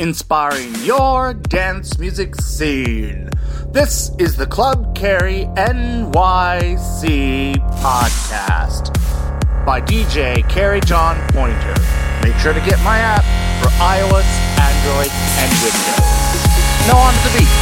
Inspiring your dance music scene. This is the Club Carrie NYC podcast by DJ Carrie John Pointer. Make sure to get my app for iOS, Android, and Windows. Now on to the beat.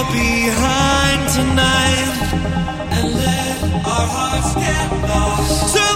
Behind tonight and let our hearts get lost.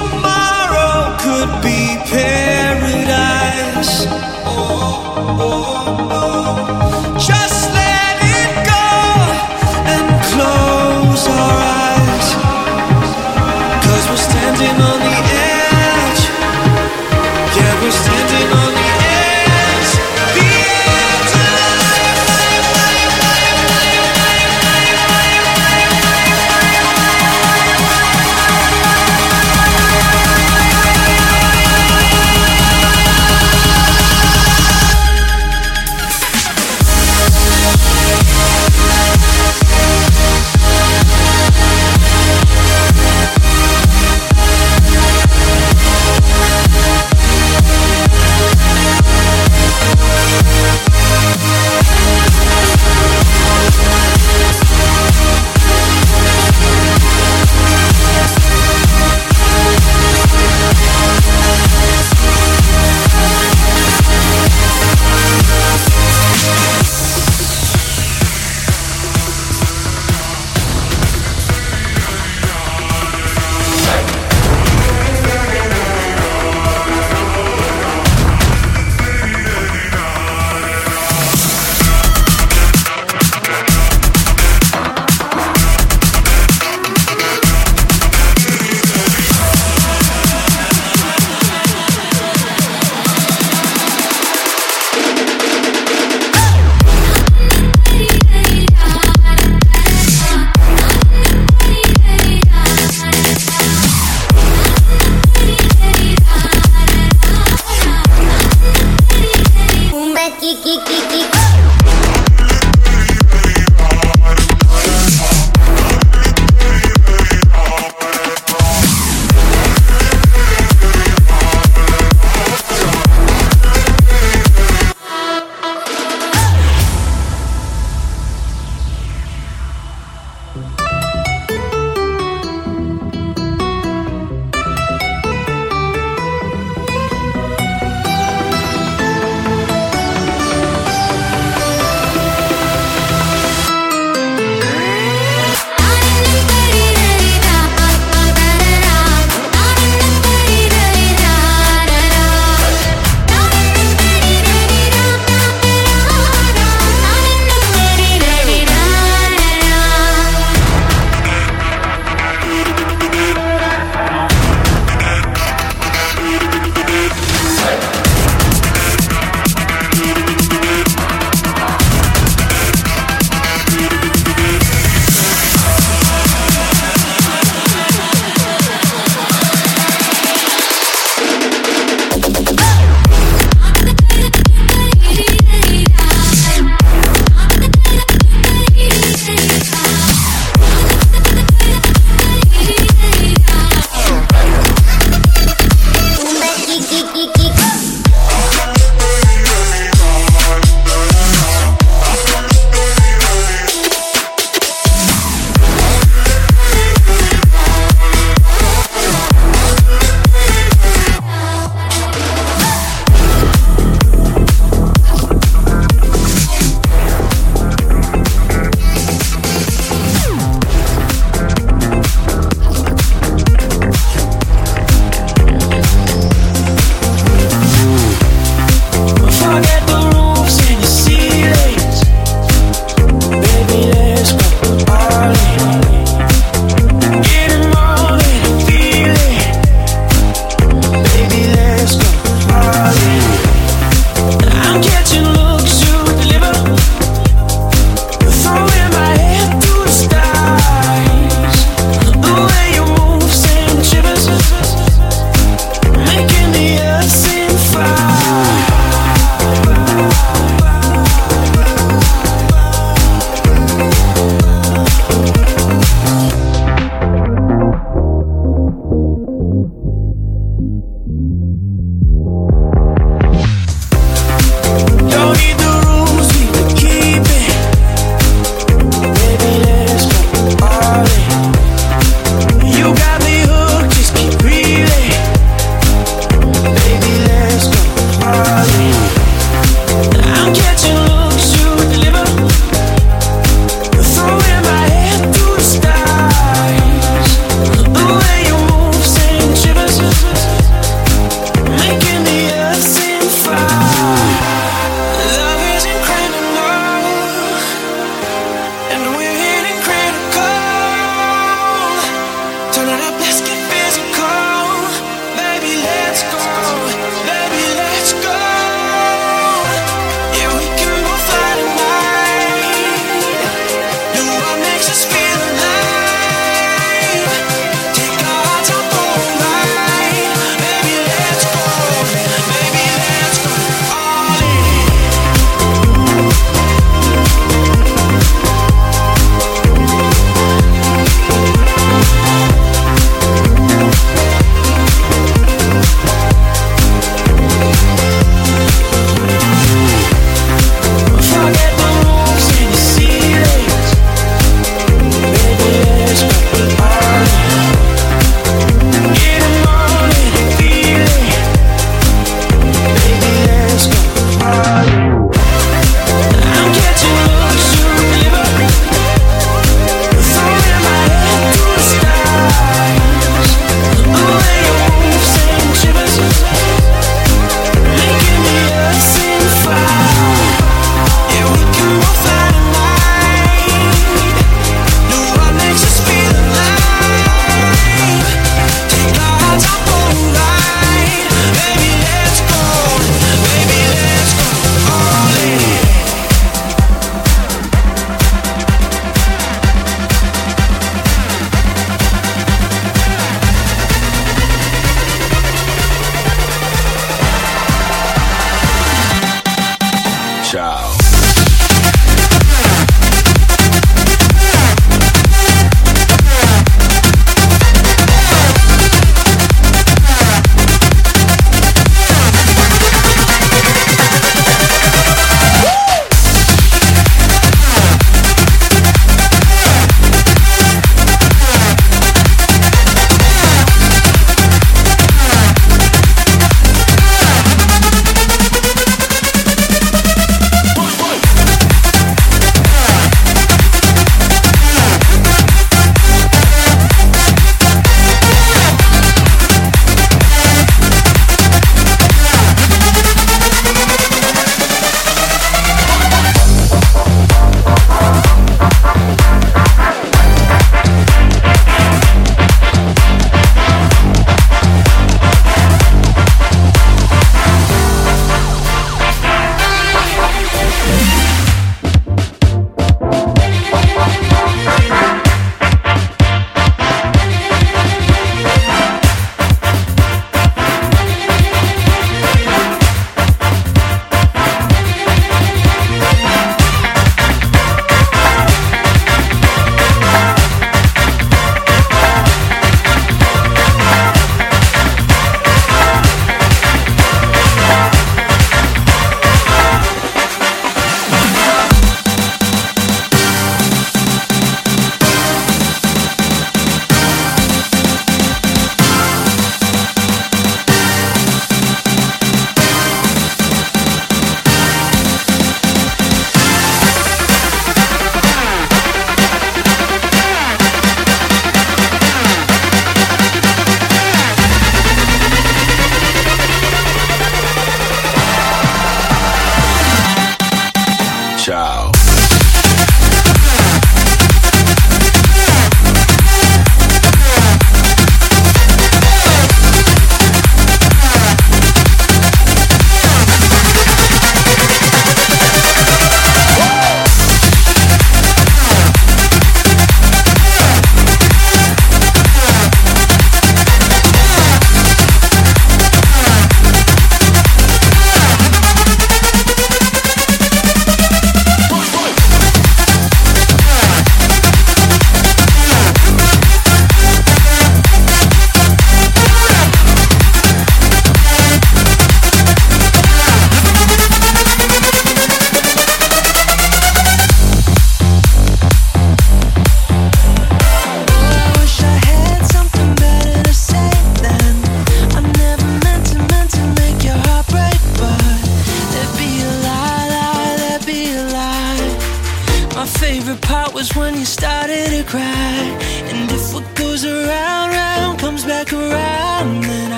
Ciao.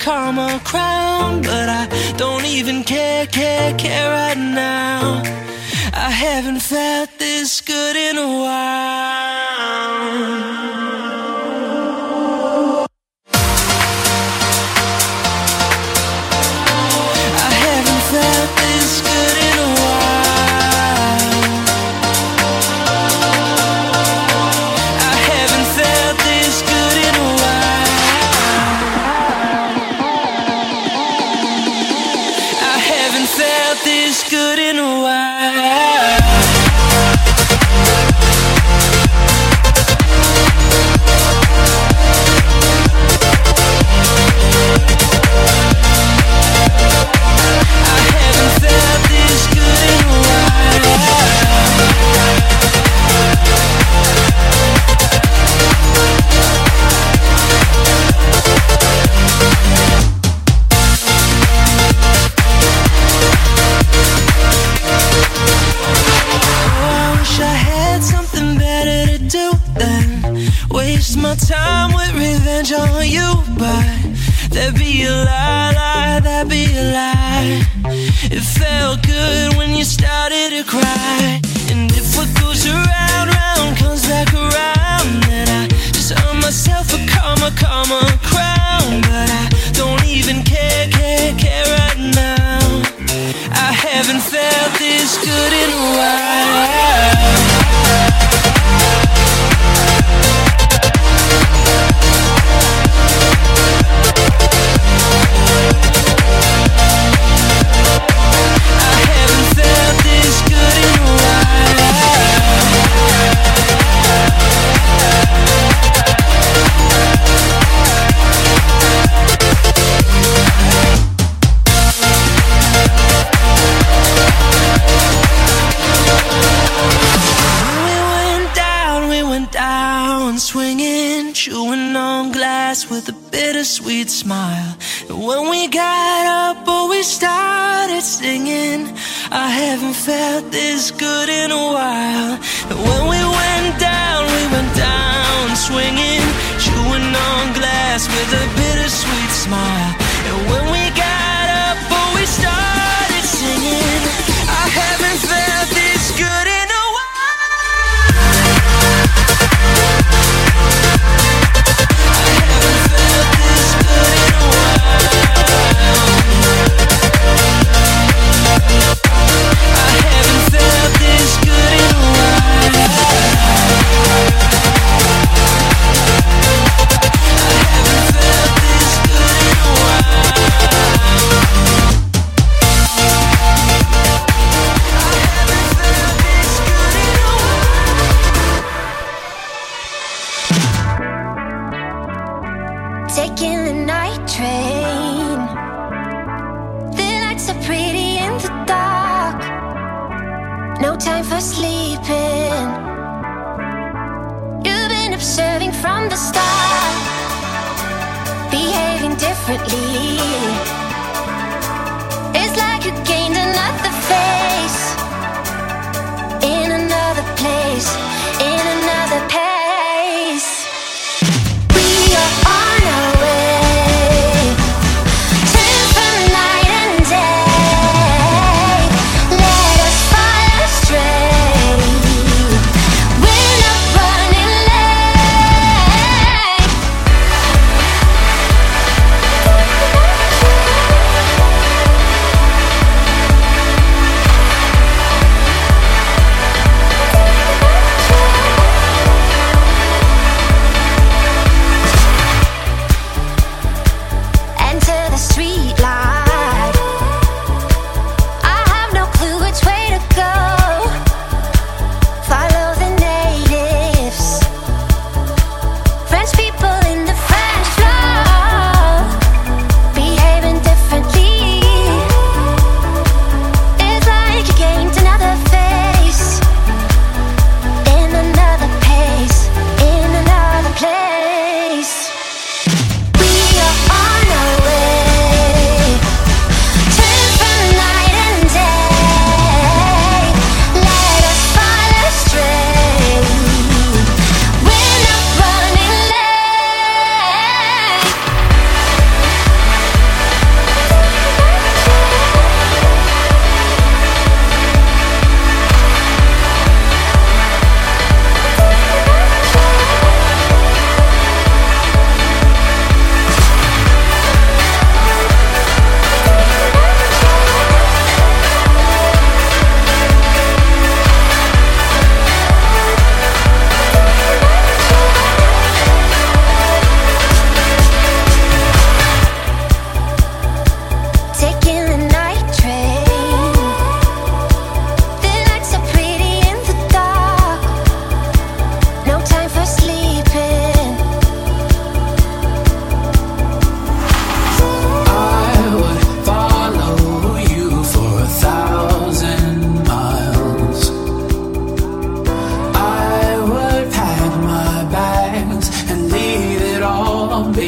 Karma crown, but I don't even care right now. I haven't felt this good in a while. I haven't felt this good in a while. I haven't felt this good in a while. This good in a while.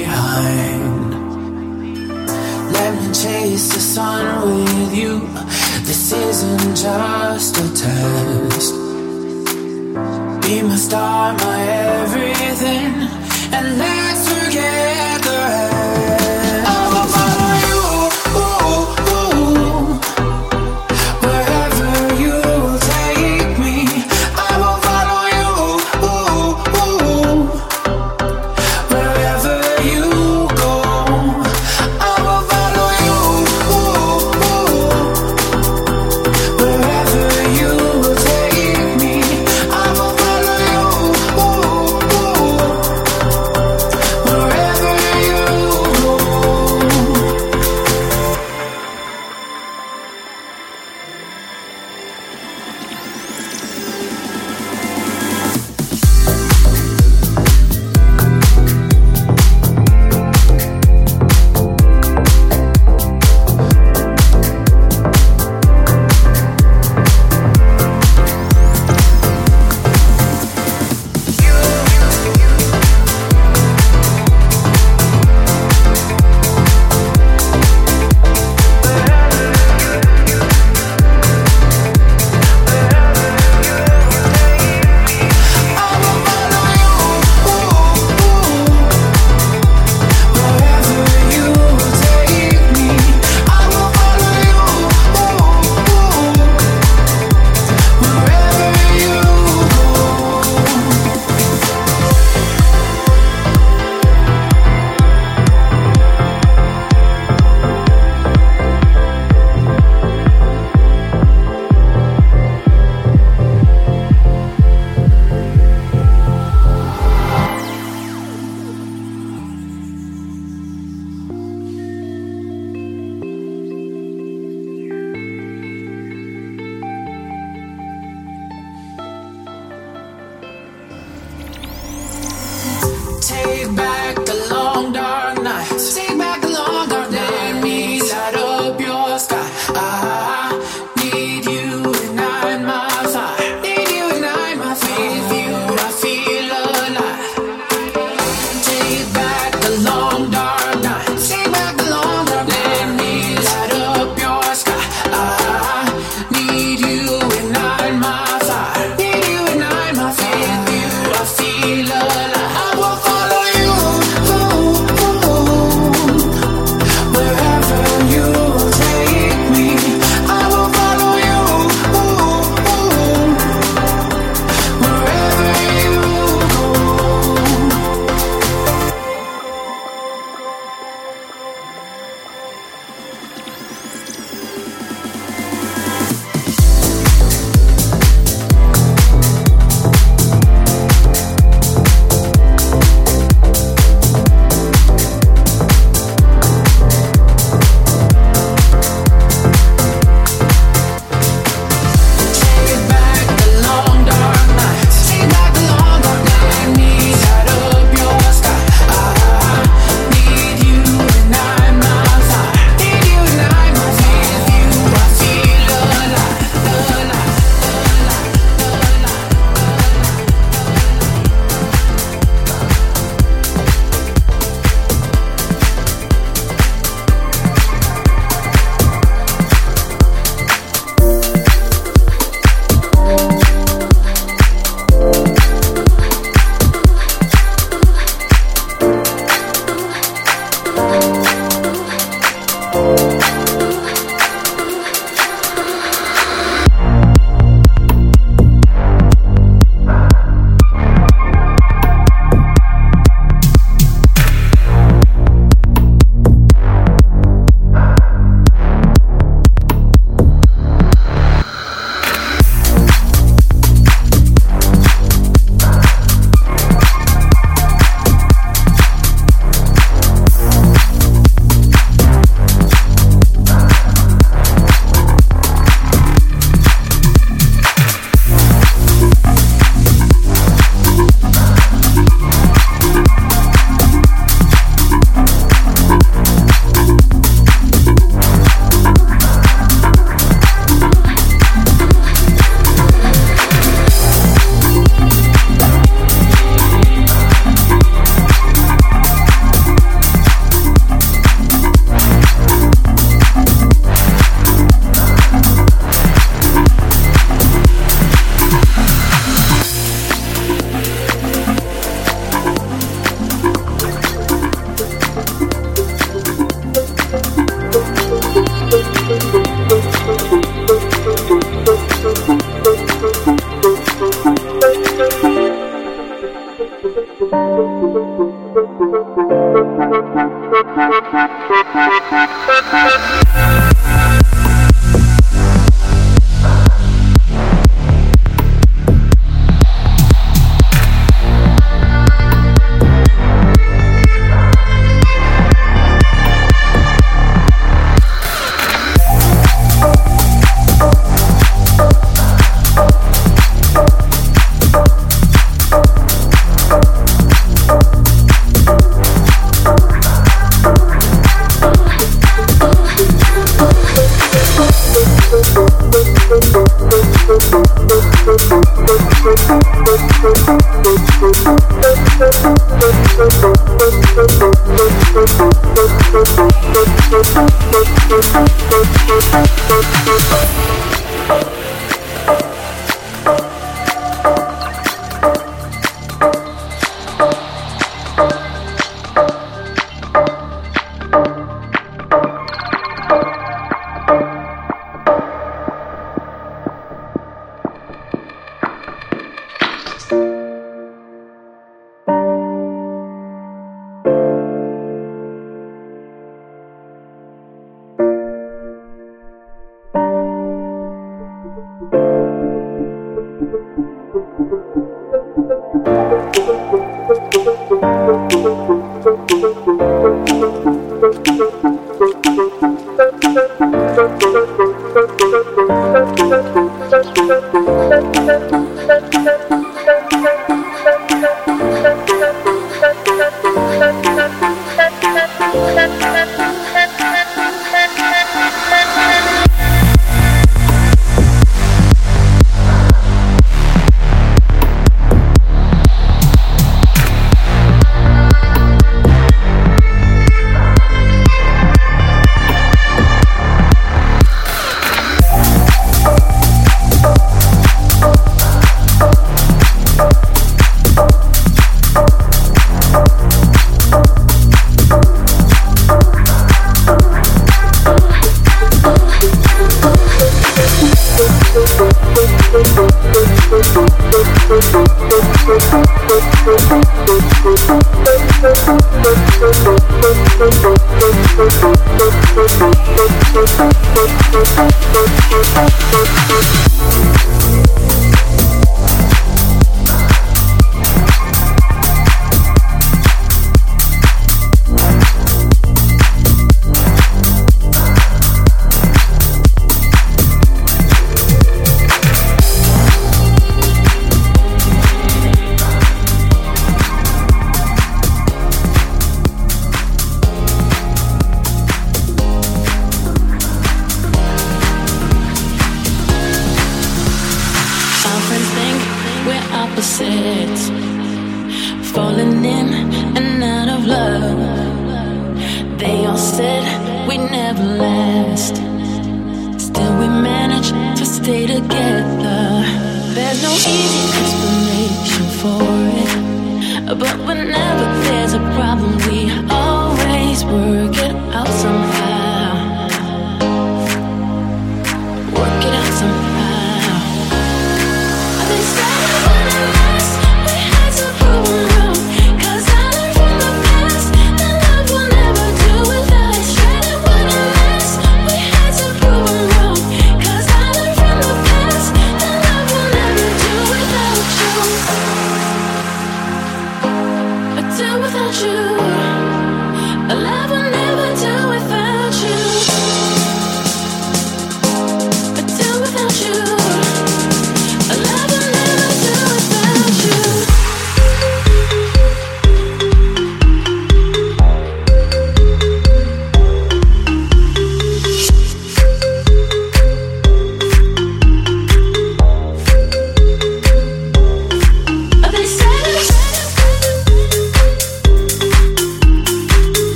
behind. Let me chase the sun with you. This isn't just a test. Be my star, my everything, and let's forget the rest. I will follow you, ooh, wherever you take me. I will follow you, wherever you go. I will follow you, wherever you take me. I will follow you,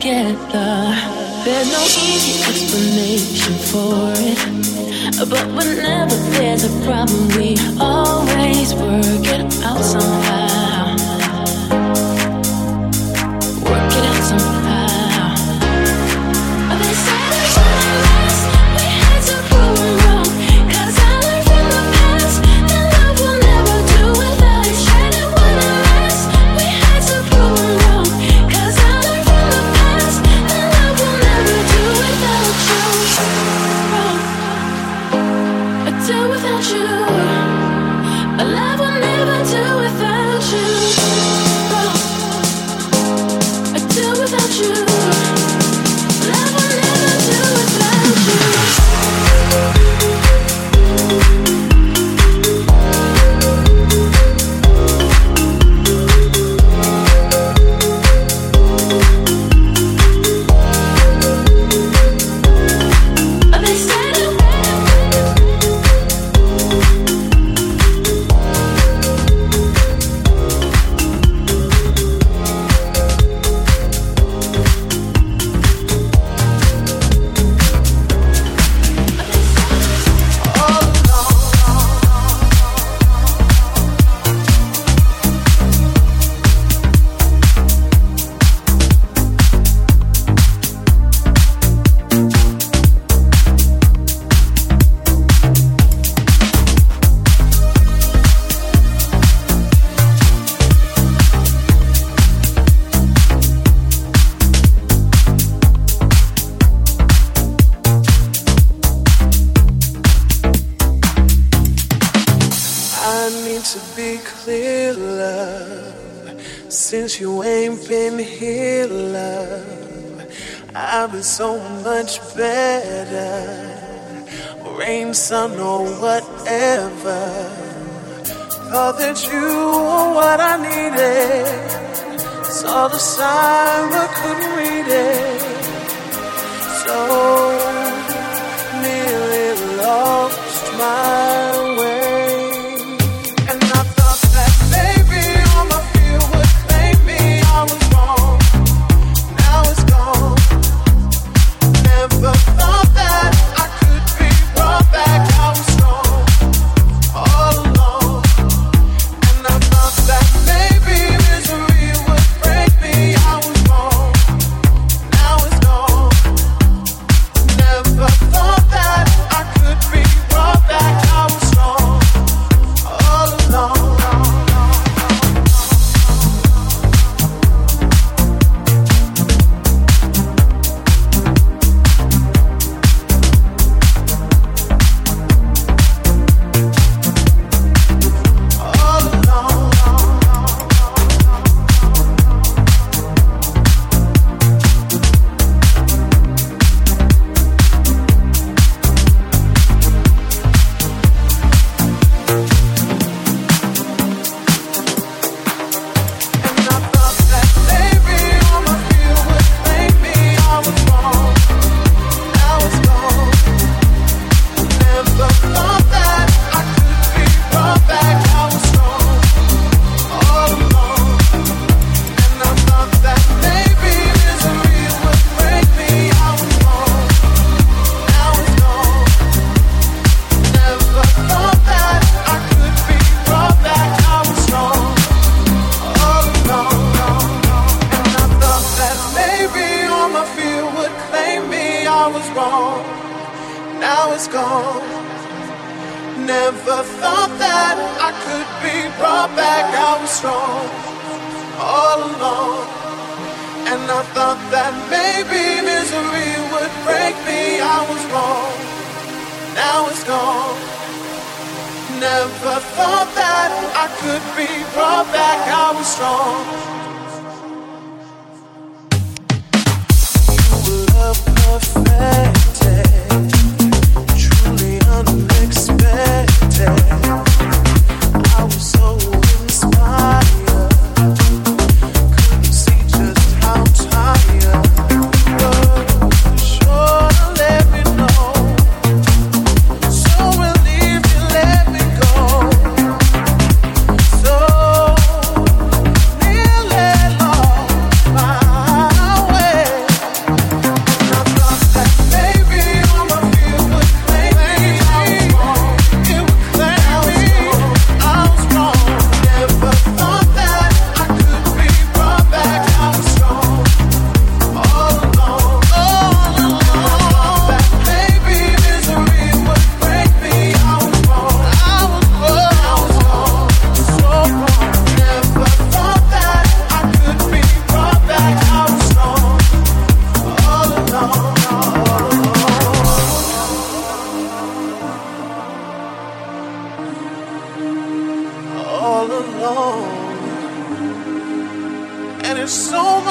Together. There's no easy explanation for it, but whenever there's a problem, we always work it out somehow. Work it out somehow. They said it wouldn't last. We had to prove it wrong, 'cause I learned from the past that love will never do without it. Said it wouldn't last. We had to prove it wrong, 'cause I learned from the past that love will never do without you. Wrong. I do without you. A love will never do without you. Wrong. I do without you. So much better, rain, sun, or whatever. Thought that you were what I needed, saw the sign but couldn't read it. So nearly lost my way.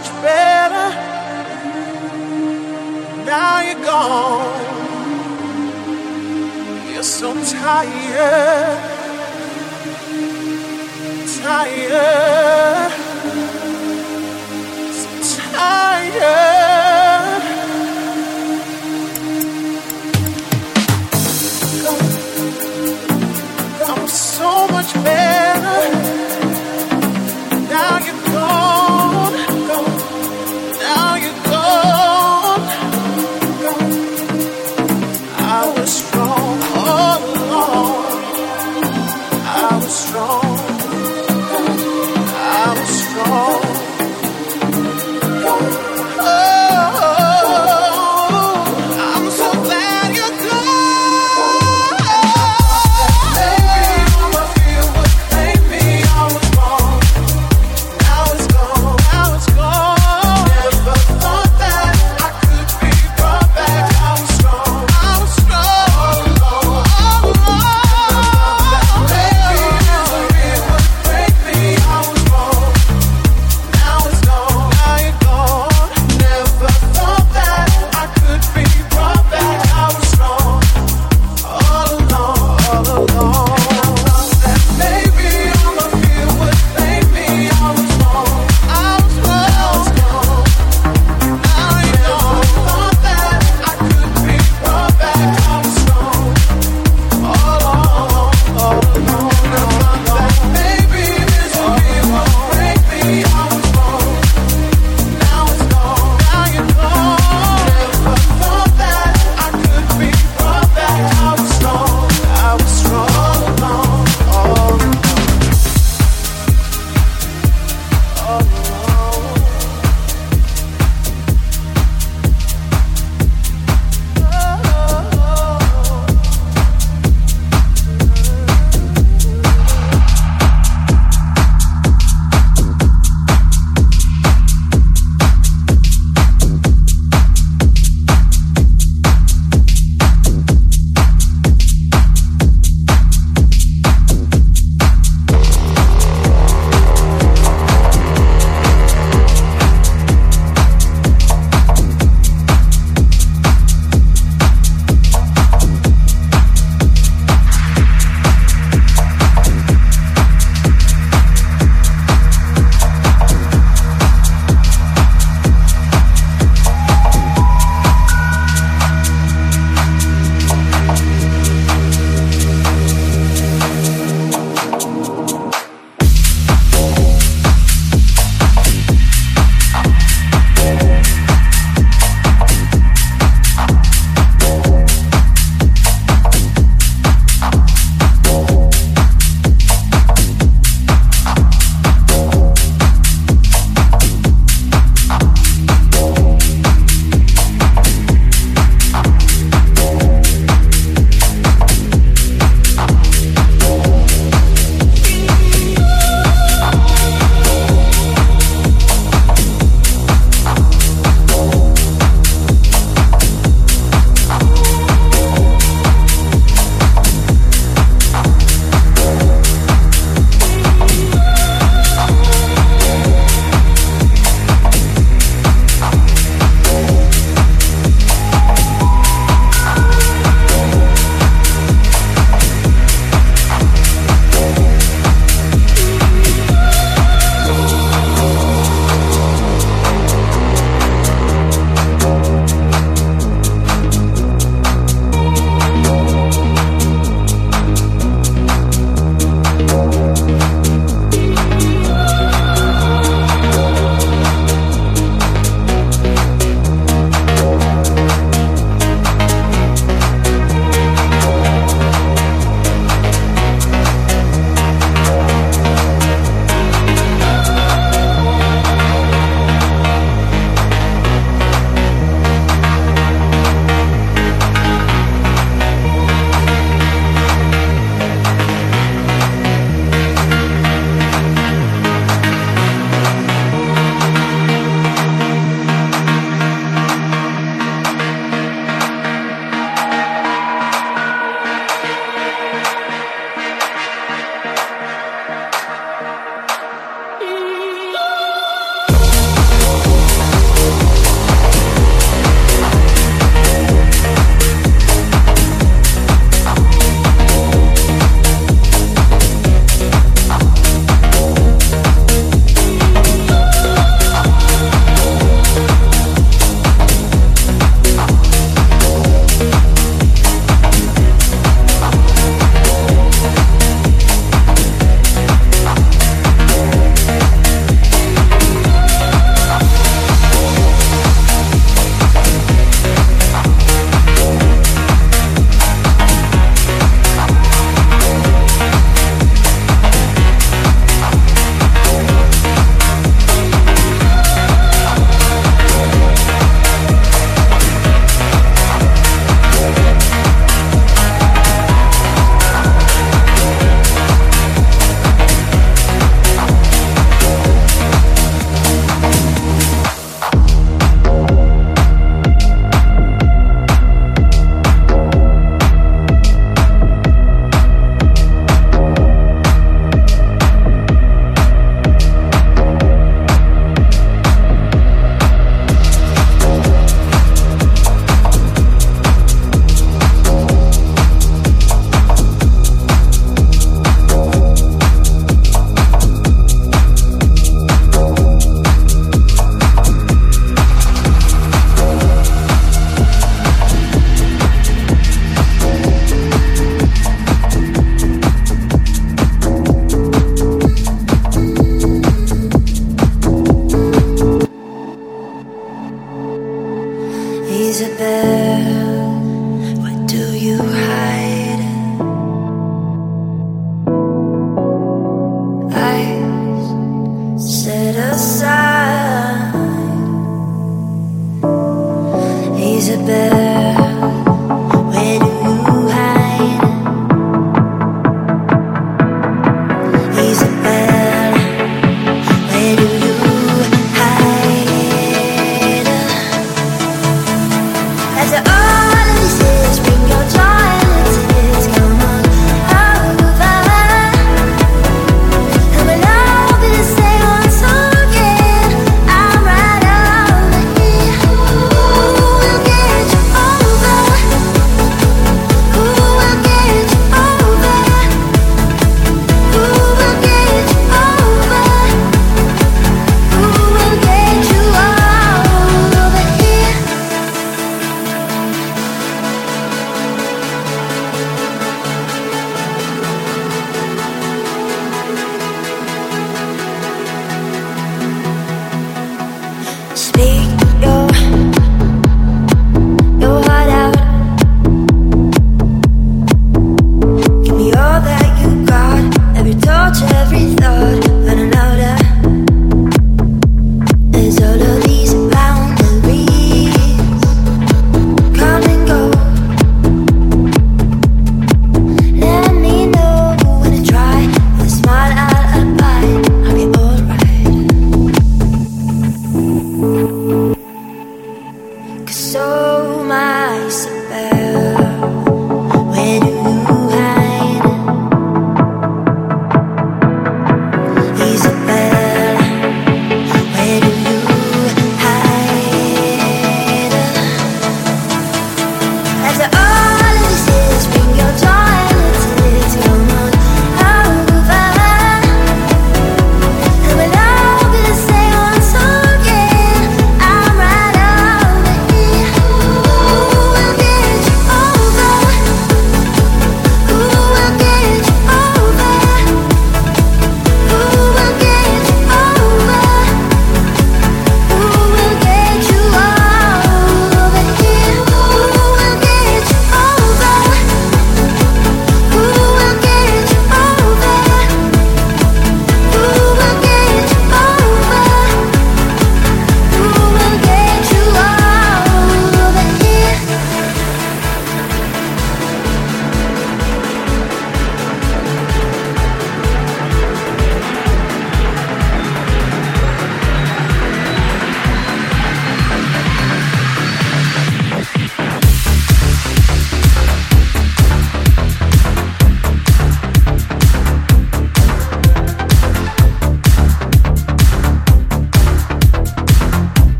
much better. Now you're gone. You're so tired, tired, so tired. I'm so much better. Strong.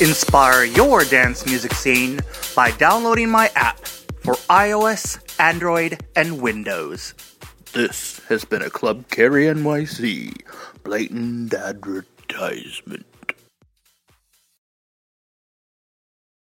Inspire your dance music scene by downloading my app for iOS, Android, and Windows. This has been a Club Carrie NYC blatant advertisement.